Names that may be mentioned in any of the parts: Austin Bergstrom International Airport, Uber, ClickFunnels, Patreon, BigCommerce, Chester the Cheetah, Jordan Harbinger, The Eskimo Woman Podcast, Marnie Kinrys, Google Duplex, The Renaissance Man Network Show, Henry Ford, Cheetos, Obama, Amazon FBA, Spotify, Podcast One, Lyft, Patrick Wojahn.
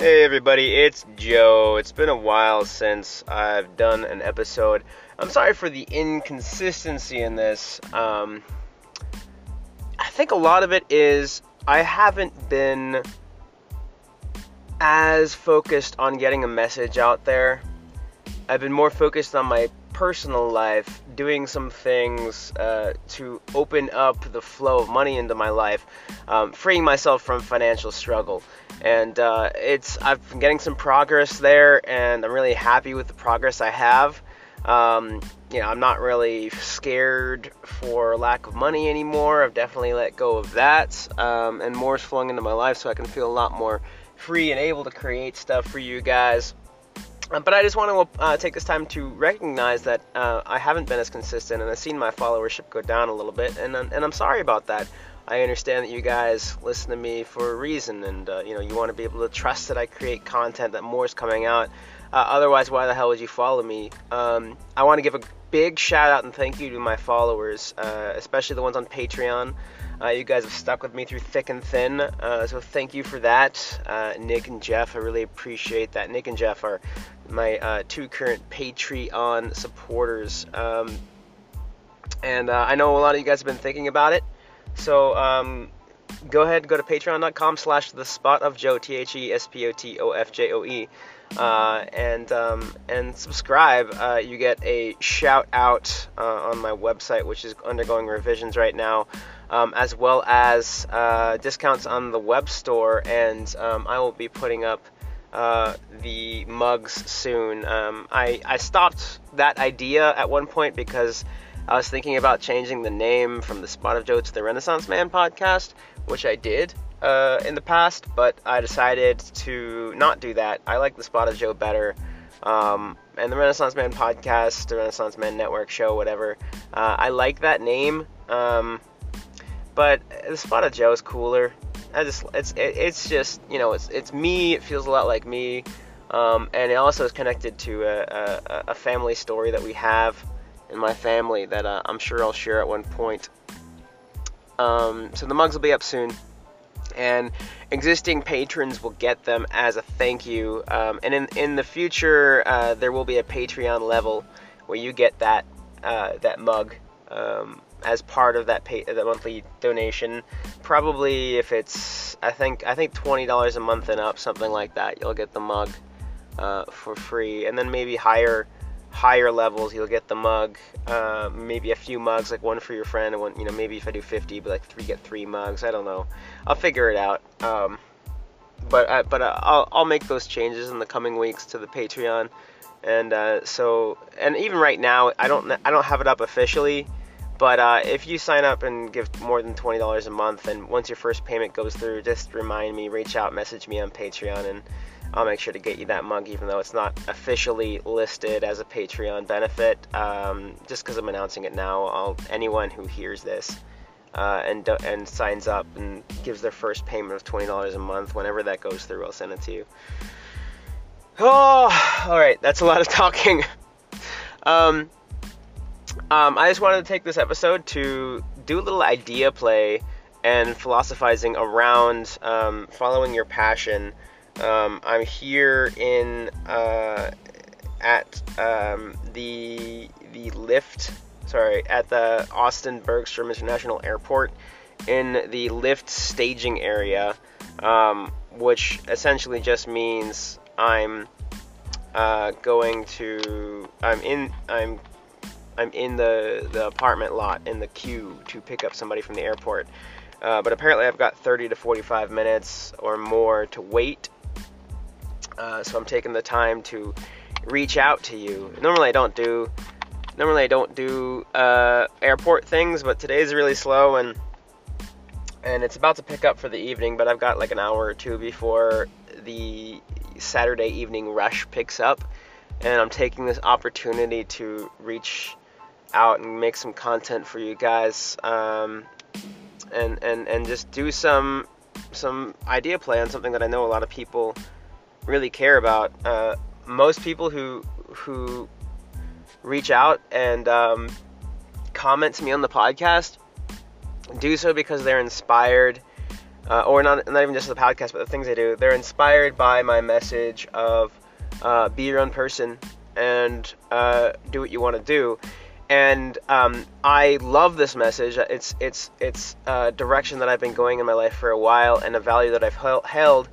Hey everybody, it's Joe. It's been a while since I've done an episode. I'm sorry for the inconsistency in this. I think a lot of it is I haven't been as focused on getting a message out there. I've been more focused on my personal life, doing some things to open up the flow of money into my life, freeing myself from financial struggle. And I've been getting some progress there, and I'm really happy with the progress I have. I'm not really scared for lack of money anymore. I've definitely let go of that, and more is flowing into my life, so I can feel a lot more free and able to create stuff for you guys. But I just want to take this time to recognize that I haven't been as consistent, and I've seen my followership go down a little bit, and I'm sorry about that. I understand that you guys listen to me for a reason, and you want to be able to trust that I create content, that more is coming out. Otherwise, why the hell would you follow me? I want to give a big shout out and thank you to my followers, especially the ones on Patreon. You guys have stuck with me through thick and thin, so thank you for that. Nick and Jeff, I really appreciate that. Nick and Jeff are my two current Patreon supporters, and I know a lot of you guys have been thinking about it. So go ahead and go to patreon.com/thespotofjoe, THESPOTOFJOE, and subscribe. You get a shout out on my website, which is undergoing revisions right now, as well as discounts on the web store, and I will be putting up the mugs soon. I stopped that idea at one point because I was thinking about changing the name from The Spot of Joe to The Renaissance Man Podcast, which I did in the past, but I decided to not do that. I like The Spot of Joe better, and The Renaissance Man Podcast, The Renaissance Man Network Show, whatever. I like that name, but The Spot of Joe is cooler. It's me. It feels a lot like me, and it also is connected to a family story that we have in my family that I'm sure I'll share at one point. So the mugs will be up soon, and existing patrons will get them as a thank you. And in the future, there will be a Patreon level where you get that mug as part of that monthly donation. Probably if it's I think $20 a month and up, something like that, you'll get the mug for free, and then maybe higher levels, you'll get the mug, maybe a few mugs, like one for your friend, and one, maybe if I do 50, but like get three mugs, I don't know, I'll figure it out, but I'll make those changes in the coming weeks to the Patreon, and even right now, I don't have it up officially, but, if you sign up and give more than $20 a month, and once your first payment goes through, just remind me, reach out, message me on Patreon, and I'll make sure to get you that mug, even though it's not officially listed as a Patreon benefit. Just because I'm announcing it now, anyone who hears this and signs up and gives their first payment of $20 a month, whenever that goes through, I'll send it to you. Oh, all right, that's a lot of talking. I just wanted to take this episode to do a little idea play and philosophizing around following your passion. I'm here at the Austin Bergstrom International Airport in the lift staging area, which essentially just means I'm in the apartment lot in the queue to pick up somebody from the airport, but apparently I've got 30 to 45 minutes or more to wait. So I'm taking the time to reach out to you. Normally I don't do airport things, but today's really slow and it's about to pick up for the evening, but I've got like an hour or two before the Saturday evening rush picks up, and I'm taking this opportunity to reach out and make some content for you guys, and just do some idea play on something that I know a lot of people really care about. Most people who reach out and comment to me on the podcast do so because they're inspired or not even just the podcast, but the things I do, they're inspired by my message of be your own person and do what you want to do. And I love this message. It's a direction that I've been going in my life for a while, and a value that I've held.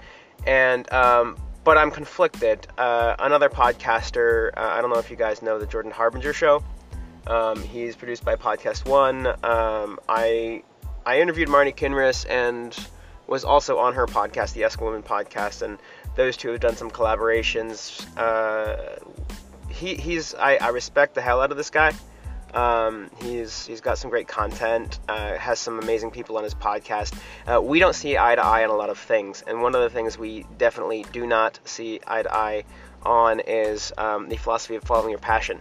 And but I'm conflicted. Another podcaster, I don't know if you guys know the Jordan Harbinger Show. He's produced by Podcast One. I interviewed Marnie Kinrys and was also on her podcast, The Eskimo Woman Podcast, and those two have done some collaborations. I respect the hell out of this guy. He's got some great content, has some amazing people on his podcast. We don't see eye to eye on a lot of things, and one of the things we definitely do not see eye to eye on is the philosophy of following your passion.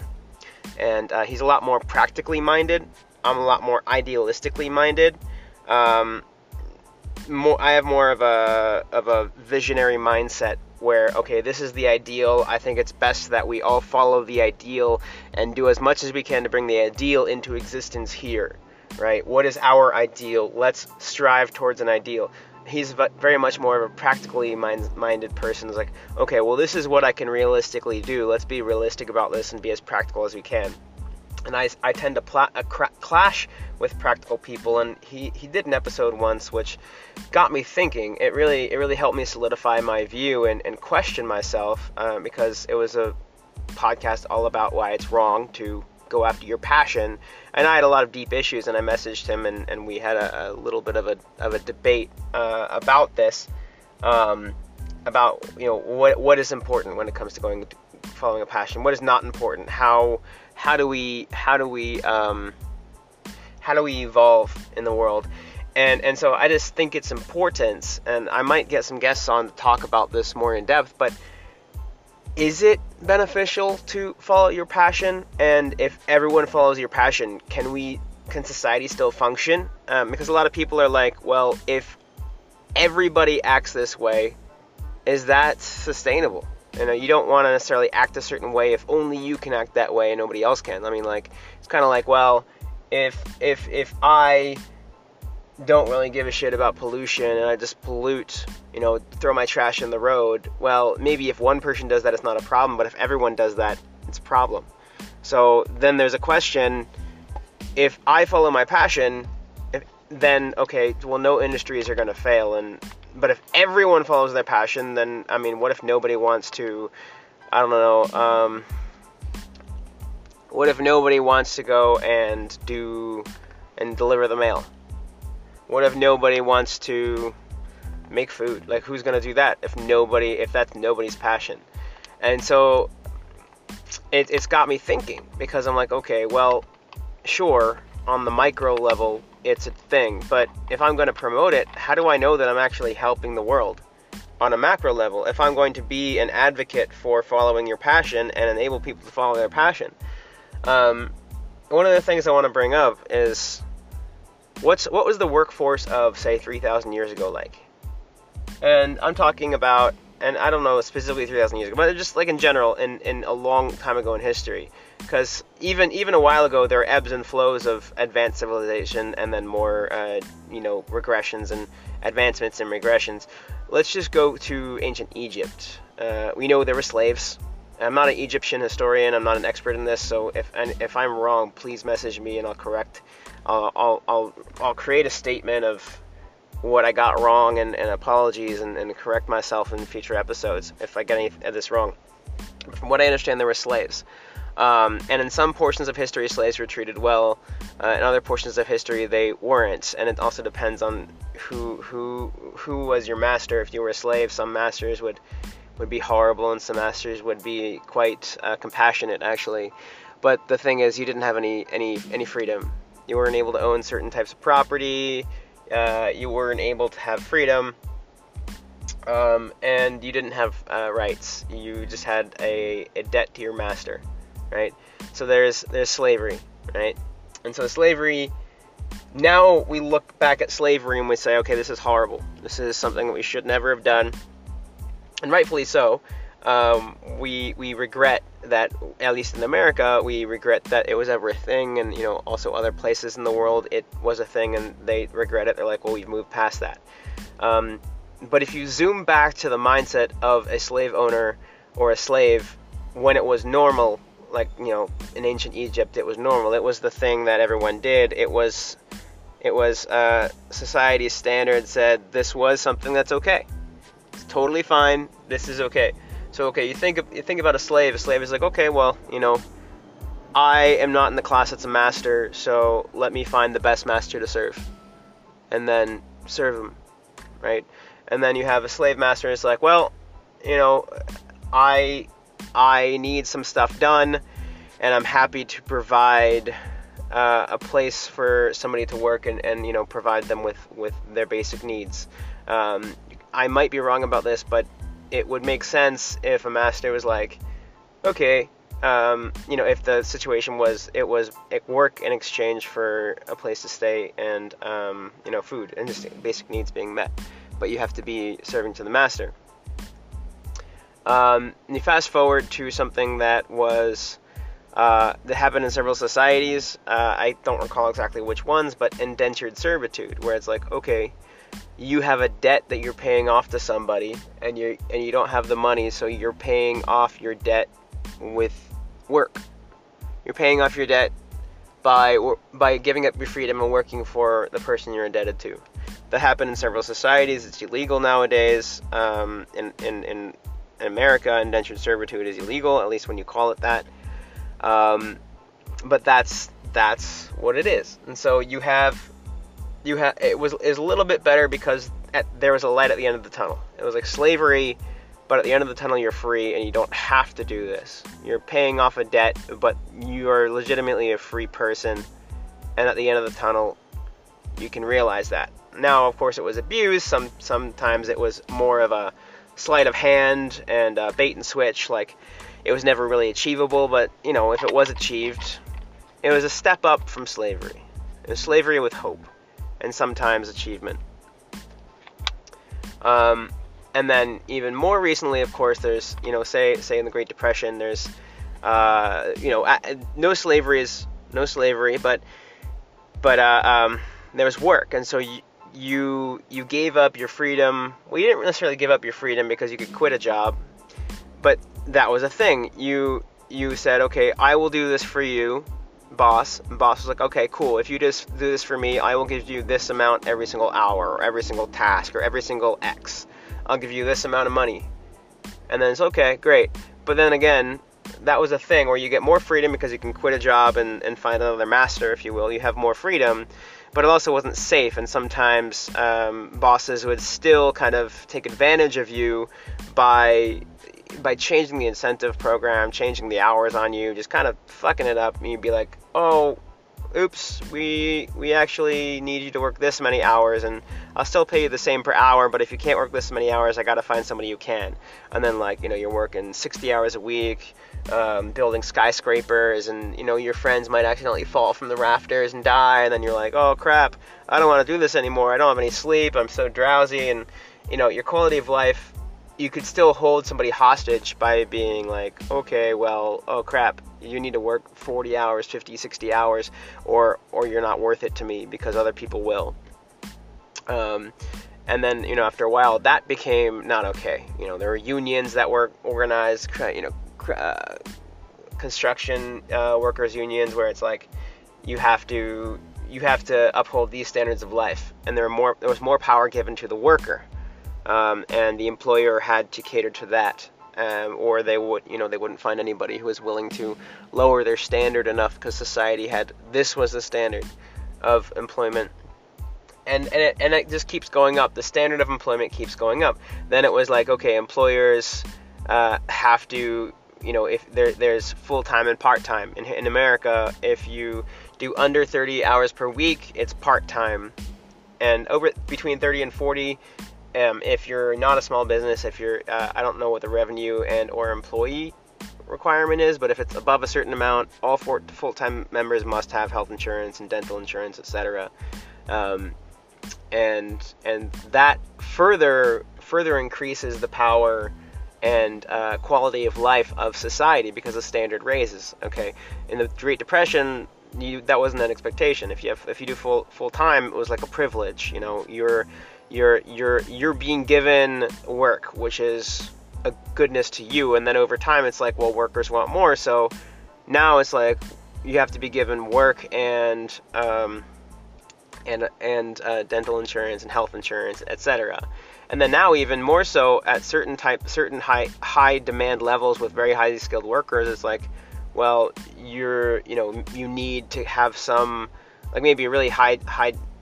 And he's a lot more practically minded. I'm a lot more idealistically minded. I have more of a visionary mindset, where, okay, this is the ideal. I think it's best that we all follow the ideal and do as much as we can to bring the ideal into existence here, right? What is our ideal? Let's strive towards an ideal. He's very much more of a practically minded person. It's like, okay, well, this is what I can realistically do. Let's be realistic about this and be as practical as we can. And I tend to clash with practical people, and he did an episode once which got me thinking. It really helped me solidify my view and question myself, because it was a podcast all about why it's wrong to go after your passion. And I had a lot of deep issues, and I messaged him, and we had a little bit of a debate about this, about, you know, what is important when it comes to following a passion, what is not important, how do we evolve in the world, and so I just think it's important, and I might get some guests on to talk about this more in depth. But is it beneficial to follow your passion? And if everyone follows your passion, can society still function? Because a lot of people are like, well, if everybody acts this way, is that sustainable? You know, you don't want to necessarily act a certain way if only you can act that way and nobody else can. I mean, like, it's kind of like, well, if I don't really give a shit about pollution and I just pollute, you know, throw my trash in the road, well, maybe if one person does that, it's not a problem, but if everyone does that, it's a problem. So then there's a question, if I follow my passion, then, okay, well, no industries are going to fail, but if everyone follows their passion, then, I mean, what if nobody wants to, I don't know, what if nobody wants to go and deliver the mail? What if nobody wants to make food? Like, who's going to do that if that's nobody's passion? And so it's got me thinking, because I'm like, okay, well, sure, on the micro level, it's a thing, but if I'm going to promote it, how do I know that I'm actually helping the world? On a macro level, if I'm going to be an advocate for following your passion and enable people to follow their passion, one of the things I want to bring up is what was the workforce of, say, 3,000 years ago like? And I'm talking about, and I don't know specifically 3,000 years ago, but just like in general, in a long time ago in history. Because even a while ago, there were ebbs and flows of advanced civilization, and then more, regressions and advancements and regressions. Let's just go to ancient Egypt. We know there were slaves. I'm not an Egyptian historian. I'm not an expert in this. So if I'm wrong, please message me and I'll correct. I'll create a statement of what I got wrong and apologies and correct myself in future episodes if I get any of this wrong. From what I understand, there were slaves. And in some portions of history, slaves were treated well. In other portions of history, they weren't. And it also depends on who was your master. If you were a slave, some masters would be horrible, and some masters would be quite compassionate, actually. But the thing is, you didn't have any freedom. You weren't able to own certain types of property. You weren't able to have freedom. And you didn't have rights. You just had a debt to your master. Right? So there's slavery, right? And so slavery, now we look back at slavery and we say, okay, this is horrible. This is something that we should never have done. And rightfully so. we regret that, at least in America, we regret that it was ever a thing, and, you know, also other places in the world it was a thing and they regret it. They're like, well, we've moved past that. But if you zoom back to the mindset of a slave owner or a slave when it was normal, like, you know, in ancient Egypt, it was normal. It was the thing that everyone did. It was society's standard said this was something that's okay. It's totally fine. This is okay. So, okay, you think about a slave. A slave is like, okay, well, you know, I am not in the class that's a master, so let me find the best master to serve, and then serve him, right? And then you have a slave master, and it's like, well, you know, I need some stuff done, and I'm happy to provide a place for somebody to work and you know, provide them with their basic needs. I might be wrong about this, but it would make sense if a master was like, okay, you know, if the situation was, it was work in exchange for a place to stay and, you know, food and just basic needs being met, but you have to be serving to the master. And you fast forward to something that was, that happened in several societies. I don't recall exactly which ones, but indentured servitude, where it's like, okay, you have a debt that you're paying off to somebody, and you don't have the money, so you're paying off your debt with work. You're paying off your debt by giving up your freedom and working for the person you're indebted to. That happened in several societies. It's illegal nowadays. In America, indentured servitude is illegal, at least when you call it that. But that's what it is. And so it was a little bit better because there was a light at the end of the tunnel. It was like slavery, but at the end of the tunnel you're free and you don't have to do this. You're paying off a debt, but you are legitimately a free person, and at the end of the tunnel you can realize that. Now, of course, it was abused. Sometimes it was more of a sleight of hand and bait and switch. Like, it was never really achievable, but, you know, if it was achieved, it was a step up from slavery. It was slavery with hope, and sometimes achievement. And then even more recently, of course, there's, you know, say in the Great Depression, there's, you know, no slavery, but there was work. And so you gave up your freedom. Well, you didn't necessarily give up your freedom because you could quit a job, but that was a thing. You said, okay, I will do this for you, boss. And boss was like, okay, cool. If you just do this for me, I will give you this amount every single hour, or every single task, or every single X. I'll give you this amount of money. And then it's okay, great. But then again, that was a thing where you get more freedom because you can quit a job and find another master, if you will. You have more freedom. But it also wasn't safe, and sometimes bosses would still kind of take advantage of you by changing the incentive program, changing the hours on you, just kind of fucking it up. And you'd be like, oh, oops, we actually need you to work this many hours, and I'll still pay you the same per hour, but if you can't work this many hours, I gotta find somebody who can. And then, like, you know, you're working 60 hours a week, building skyscrapers, and, you know, your friends might accidentally fall from the rafters and die, and then you're like, oh crap, I don't want to do this anymore, I don't have any sleep, I'm so drowsy. And, you know, your quality of life, you could still hold somebody hostage by being like, okay, well, oh crap, you need to work 40 hours, 50, 60 hours, or you're not worth it to me because other people will. And then, you know, after a while, that became not okay. You know, there were unions that were organized, you know, construction workers unions, where it's like, you have to uphold these standards of life. And there was more power given to the worker, and the employer had to cater to that, or they wouldn't find anybody who was willing to lower their standard enough, because society had, this was the standard of employment. And it just keeps going up. The standard of employment keeps going up. Then it was like, okay, employers have to, you know, if there's full-time and part-time. In America, if you do under 30 hours per week, it's part-time. And over between 30 and 40, if you're not a small business, if you're, I don't know what the revenue and or employee requirement is, but if it's above a certain amount, all full-time members must have health insurance and dental insurance, etc. And that further increases the power and quality of life of society because of standard raises. Okay, in the Great Depression, that wasn't an expectation. If you do full time, it was like a privilege. You know, you're being given work, which is a goodness to you. And then over time, it's like, well, workers want more, so now it's like you have to be given work and dental insurance and health insurance, etc. And then now even more so at certain high demand levels with very highly skilled workers, it's like, well, you need to have some, like maybe a really high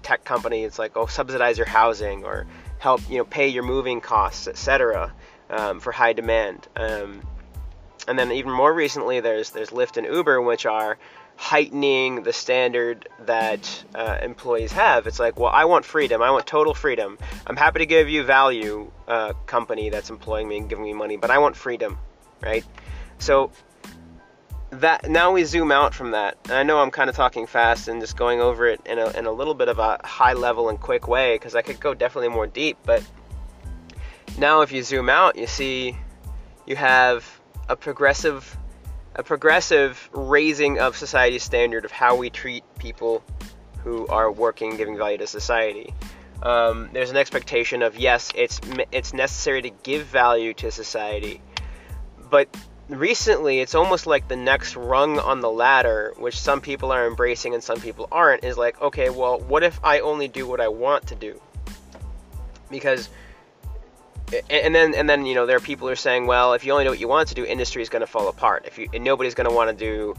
tech company. It's like, oh, subsidize your housing or help, pay your moving costs, etc. For high demand. And then even more recently, there's Lyft and Uber, which are heightening the standard that employees have. It's like, well, I want freedom. I want total freedom. I'm happy to give you value, company that's employing me and giving me money, but I want freedom, right? So that now we zoom out from that. And I know I'm kind of talking fast and just going over it in a little bit of a high level and quick way, because I could go definitely more deep. But now if you zoom out, you see you have a progressive raising of society's standard of how we treat people who are working, giving value to society. There's an expectation of, yes, it's necessary to give value to society, but recently it's almost like the next rung on the ladder, which some people are embracing and some people aren't, is like, okay, well, what if I only do what I want to do? Because And then there are people who are saying, well, if you only do what you want to do, industry is going to fall apart. And nobody's going to want to do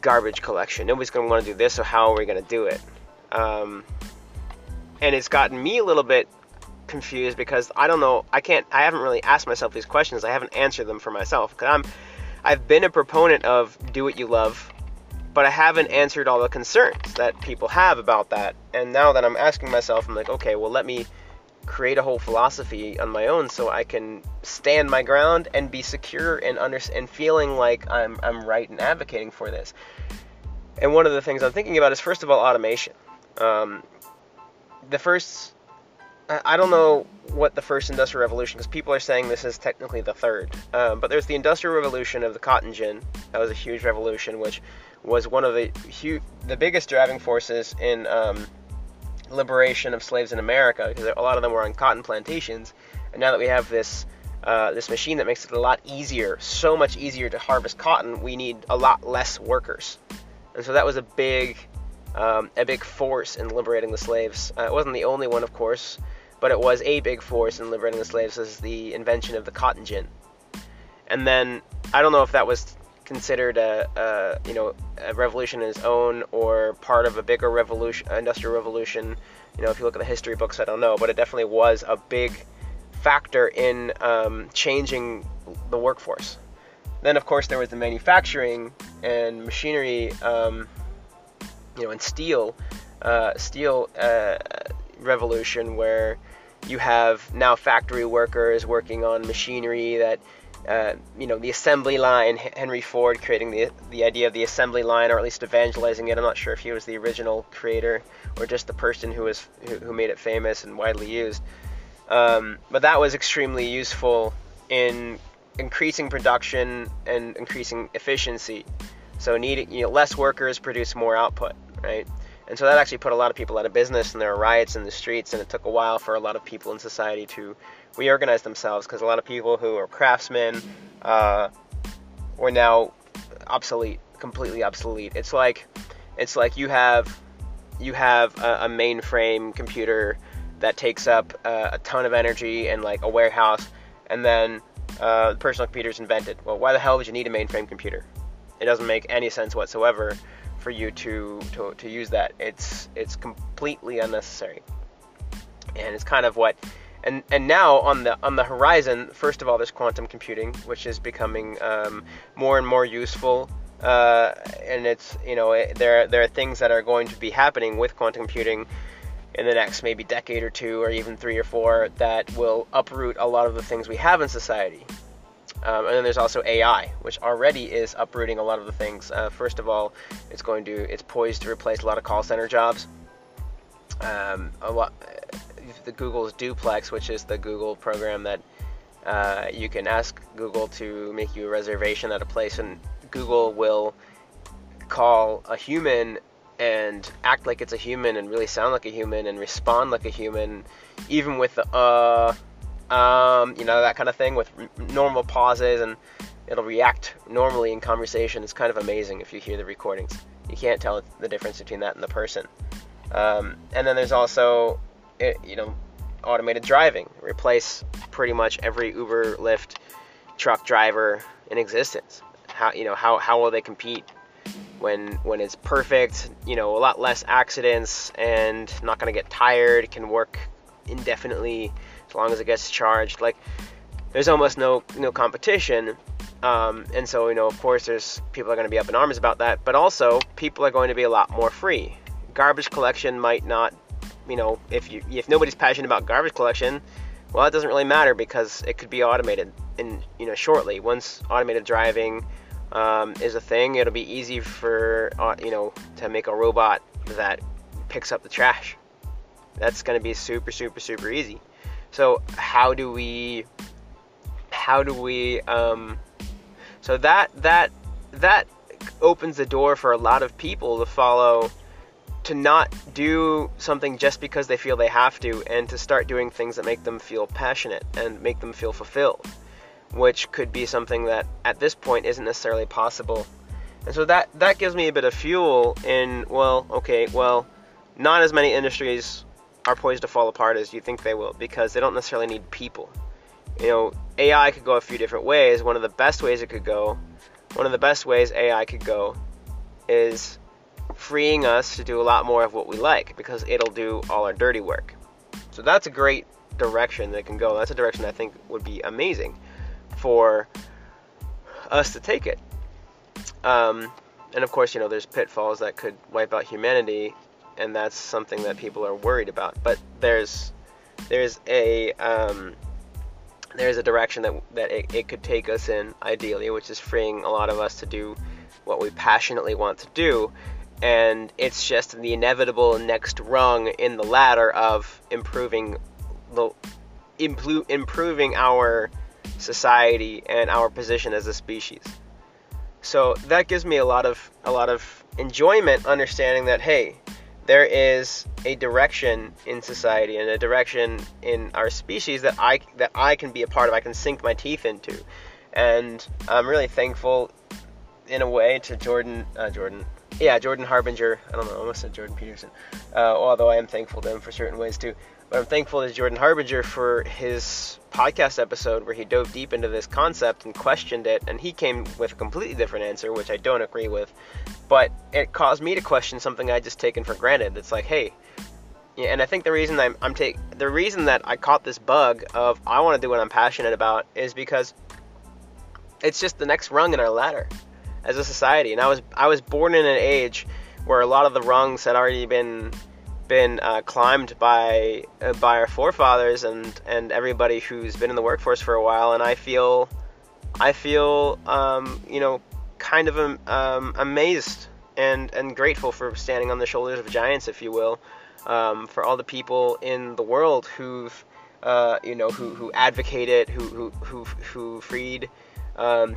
garbage collection. Nobody's going to want to do this. So how are we going to do it? And it's gotten me a little bit confused because I don't know. I haven't really asked myself these questions. I haven't answered them for myself, because I've been a proponent of do what you love, but I haven't answered all the concerns that people have about that. And now that I'm asking myself, I'm like, okay, well, let me create a whole philosophy on my own so I can stand my ground and be secure and feeling like I'm right and advocating for this. And one of the things I'm thinking about is, first of all, automation. I don't know what the first industrial revolution, because people are saying this is technically the third, but there's the industrial revolution of the cotton gin. That was a huge revolution, which was one of the biggest driving forces in liberation of slaves in America, because a lot of them were on cotton plantations. And now that we have this machine that makes it a lot easier, so much easier to harvest cotton, we need a lot less workers. And so that was a big force in liberating the slaves. It wasn't the only one, of course, but it was a big force in liberating the slaves, as the invention of the cotton gin. And then I don't know if that was considered a revolution in its own, or part of a bigger revolution, industrial revolution. If you look at the history books, I don't know, but it definitely was a big factor in changing the workforce. Then, of course, there was the manufacturing and machinery, and steel revolution, where you have now factory workers working on machinery that. The assembly line, Henry Ford creating the idea of the assembly line, or at least evangelizing it. I'm not sure if he was the original creator or just the person who made it famous and widely used. But that was extremely useful in increasing production and increasing efficiency. So needing less workers produce more output, right? And so that actually put a lot of people out of business, and there were riots in the streets, and it took a while for a lot of people in society to reorganize themselves, because a lot of people who are craftsmen were now obsolete, completely obsolete. It's like you have a mainframe computer that takes up a ton of energy and like a warehouse, and then the personal computer's invented. Well, why the hell would you need a mainframe computer? It doesn't make any sense whatsoever for you to use that. It's completely unnecessary, and it's kind of what. And now on the horizon, first of all, there's quantum computing, which is becoming more and more useful. And it's there are things that are going to be happening with quantum computing in the next maybe decade or two, or even 3 or 4, that will uproot a lot of the things we have in society. And then there's also AI, which already is uprooting a lot of the things. First of all, it's poised to replace a lot of call center jobs. The Google's Duplex, which is the Google program that You can ask Google to make you a reservation at a place, and Google will call a human and act like it's a human and really sound like a human and respond like a human, even with the that kind of thing, with normal pauses, and it'll react normally in conversation. It's kind of amazing if you hear the recordings. You can't tell the difference between that and the person. And then there's also, automated driving. Replace pretty much every Uber, Lyft, truck driver in existence. How will they compete when it's perfect? A lot less accidents and not going to get tired. Can work indefinitely as long as it gets charged. Like, there's almost no competition. And so, of course, there's people are going to be up in arms about that. But also, people are going to be a lot more free. Garbage collection might not. If nobody's passionate about garbage collection, well, it doesn't really matter, because it could be automated in shortly. Once automated driving is a thing, it'll be easy for to make a robot that picks up the trash. That's going to be super, super, super easy. So so that opens the door for a lot of people to follow, to not do something just because they feel they have to, and to start doing things that make them feel passionate and make them feel fulfilled, which could be something that at this point isn't necessarily possible. And so that gives me a bit of fuel in, not as many industries are poised to fall apart as you think they will, because they don't necessarily need people. AI could go a few different ways. One of the best ways AI could go is freeing us to do a lot more of what we like, because it'll do all our dirty work. So that's a great direction that can go. That's a direction I think would be amazing for us to take it. And of course, there's pitfalls that could wipe out humanity, and that's something that people are worried about. But there's a direction that it could take us in, ideally, which is freeing a lot of us to do what we passionately want to do. And it's just the inevitable next rung in the ladder of improving our society and our position as a species. So that gives me a lot of enjoyment, understanding that, hey, there is a direction in society and a direction in our species that I can be a part of. I can sink my teeth into, and I'm really thankful, in a way, to Jordan Harbinger. I don't know, I almost said Jordan Peterson. Although I am thankful to him for certain ways too. But I'm thankful to Jordan Harbinger for his podcast episode where he dove deep into this concept and questioned it. And he came with a completely different answer, which I don't agree with. But it caused me to question something I'd just taken for granted. It's like, hey, and I think the reason the reason that I caught this bug of I want to do what I'm passionate about is because it's just the next rung in our ladder as a society. And I was born in an age where a lot of the rungs had already been climbed by our forefathers and everybody who's been in the workforce for a while. And I feel amazed and grateful for standing on the shoulders of giants, if you will, for all the people in the world who advocated, who freed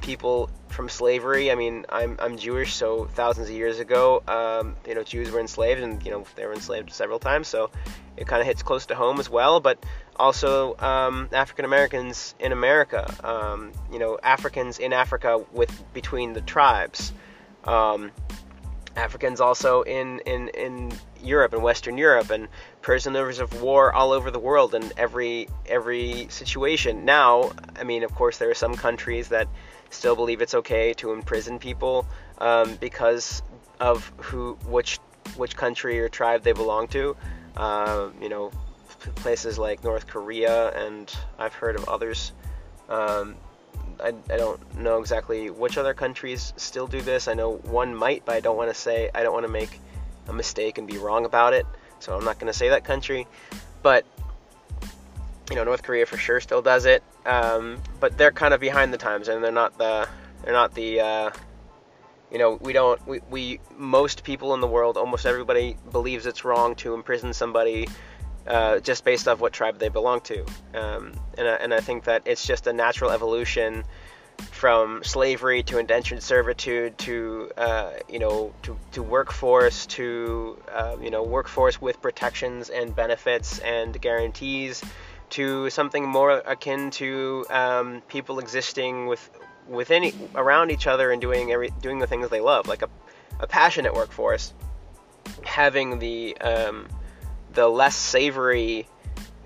people from slavery. I mean, I'm Jewish, so thousands of years ago, Jews were enslaved, and they were enslaved several times, so it kind of hits close to home as well. But also African Americans in America, Africans in Africa between the tribes, Africans also in Europe and Western Europe, and prisoners of war all over the world in every situation. Now, I mean, of course, there are some countries that still believe it's okay to imprison people because of which country or tribe they belong to. Places like North Korea, and I've heard of others. I don't know exactly which other countries still do this. I know one might, but I don't want to make a mistake and be wrong about it, so I'm not going to say that country. But North Korea for sure still does it. But they're kind of behind the times, and most people in the world, almost everybody believes it's wrong to imprison somebody just based off what tribe they belong to. And I think that it's just a natural evolution from slavery to indentured servitude to workforce to, workforce with protections and benefits and guarantees to something more akin to people existing around each other and doing the things they love, like a passionate workforce, having the less savory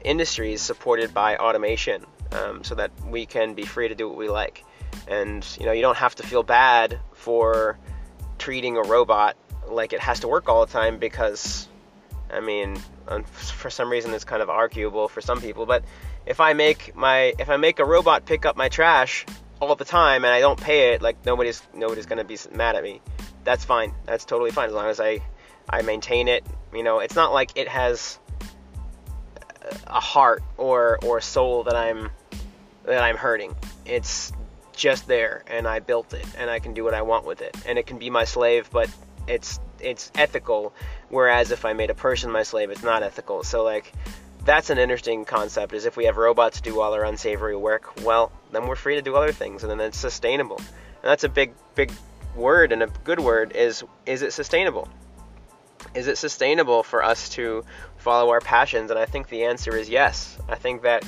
industries supported by automation, so that we can be free to do what we like. And, you don't have to feel bad for treating a robot like it has to work all the time because, for some reason it's kind of arguable for some people, but if I make a robot pick up my trash all the time and I don't pay it, like nobody's going to be mad at me. That's fine. That's totally fine. As long as I maintain it, it's not like it has a heart or soul that I'm hurting. It's just there, and I built it, and I can do what I want with it, and it can be my slave, but it's ethical. Whereas if I made a person my slave, it's not ethical. So that's an interesting concept, is if we have robots do all our unsavory work, well, then we're free to do other things, and then it's sustainable. And that's a big word, and a good word is it sustainable? Is it sustainable for us to follow our passions? And I think the answer is yes. I think that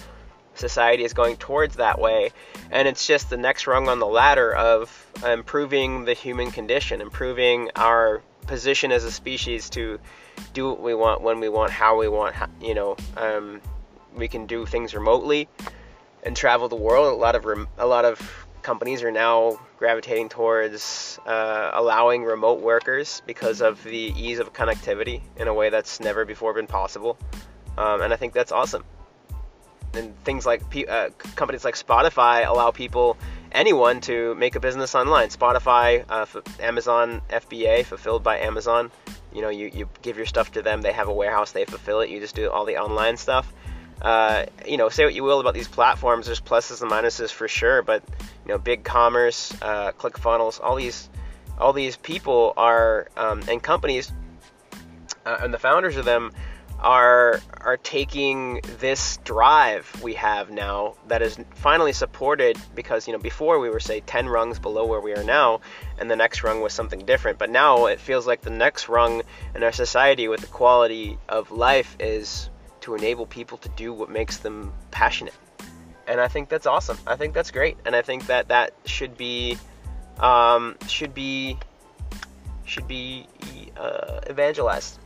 society is going towards that way, and it's just the next rung on the ladder of improving the human condition, improving our position as a species to do what we want, when we want, how we want. We can do things remotely and travel the world. A lot of companies are now gravitating towards allowing remote workers because of the ease of connectivity in a way that's never before been possible, and I think that's awesome. And things like companies like Spotify allow anyone to make a business online. Spotify, Amazon FBA, fulfilled by Amazon. You give your stuff to them, they have a warehouse, they fulfill it, you just do all the online stuff. Say what you will about these platforms, there's pluses and minuses for sure, but BigCommerce, ClickFunnels, all these people are and companies and the founders of them are taking this drive we have now that is finally supported, because before we were 10 rungs below where we are now, and the next rung was something different, but now it feels like the next rung in our society with the quality of life is to enable people to do what makes them passionate. And I think that's awesome. I think that's great. And I think that should be evangelized.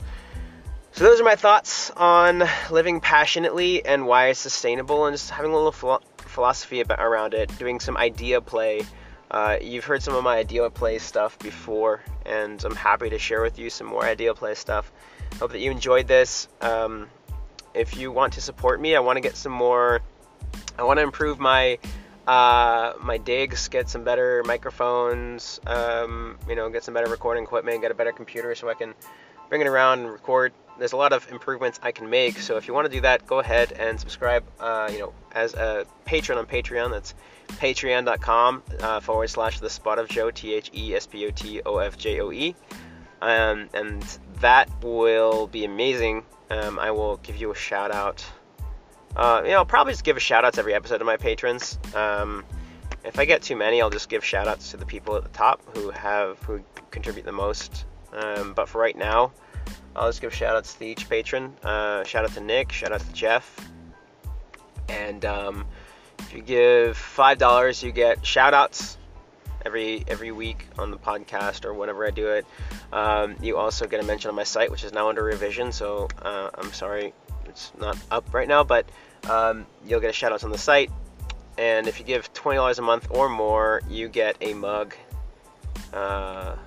So those are my thoughts on living passionately and why it's sustainable, and just having a little philosophy around it, doing some idea play. You've heard some of my idea play stuff before, and I'm happy to share with you some more idea play stuff. Hope that you enjoyed this. If you want to support me, I want to improve my digs, get some better microphones, get some better recording equipment, get a better computer so I can bring it around and record. There's a lot of improvements I can make, so if you want to do that, go ahead and subscribe, as a patron on Patreon. That's patreon.com / The Spot of Joe, THESPOTOFJOE. And that will be amazing. I will give you a shout out. I'll probably just give shout outs every episode to my patrons. If I get too many, I'll just give shout outs to the people at the top who contribute the most. But for right now, I'll just give shout outs to each patron. Shout out to Nick, shout out to Jeff. And if you give $5, you get shout outs every week on the podcast or whenever I do it. You also get a mention on my site, which is now under revision, so I'm sorry it's not up right now, but you'll get a shout out on the site. And if you give $20 a month or more, you get a mug, a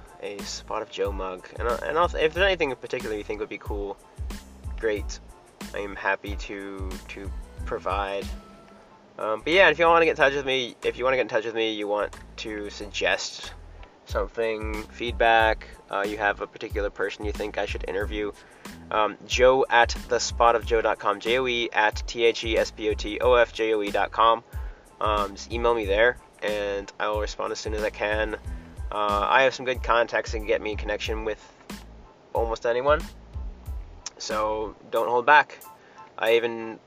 Spot of Joe mug. And if there's anything in particular you think would be cool, great, I am happy to provide. But yeah, if you want to get in touch with me, you want to suggest something, feedback, you have a particular person you think I should interview, Joe at thespotofjoe.com, Joe at THESPOTOFJOE.com. Just email me there, and I will respond as soon as I can. I have some good contacts that can get me in connection with almost anyone, so don't hold back. I even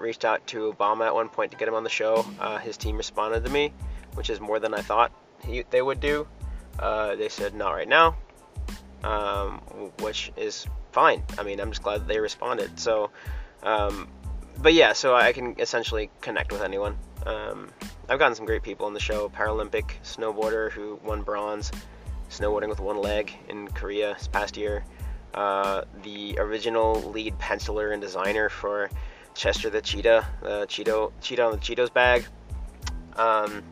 reached out to Obama at one point to get him on the show. His team responded to me, which is more than I thought they would do. They said, not right now, which is fine. I mean, I'm just glad that they responded. So, but yeah, so I can essentially connect with anyone. I've gotten some great people on the show. Paralympic snowboarder who won bronze, snowboarding with one leg in Korea this past year. The original lead penciler and designer for Chester the Cheetah, Cheetah on the Cheetos bag. Penciler and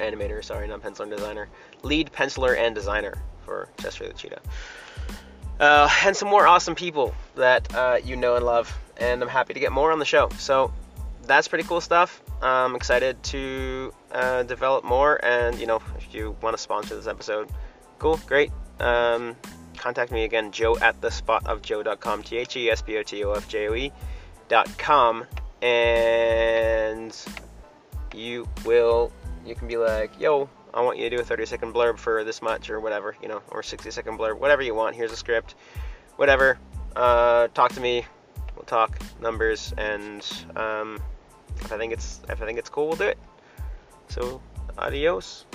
animator, sorry, not penciler and designer. Lead penciler and designer for Chester the Cheetah. And some more awesome people that you know and love, and I'm happy to get more on the show. So that's pretty cool stuff. I'm excited to develop more, and you know, if you want to sponsor this episode, cool, great. Contact me again, joe@thespotofjoe.com, thespotofjoe.com, and you can be like, yo, I want you to do a 30-second blurb for this much, or whatever, you know, or 60-second blurb, whatever you want. Here's a script, whatever. Talk to me. We'll talk numbers, and if I think it's cool, we'll do it. So, adios.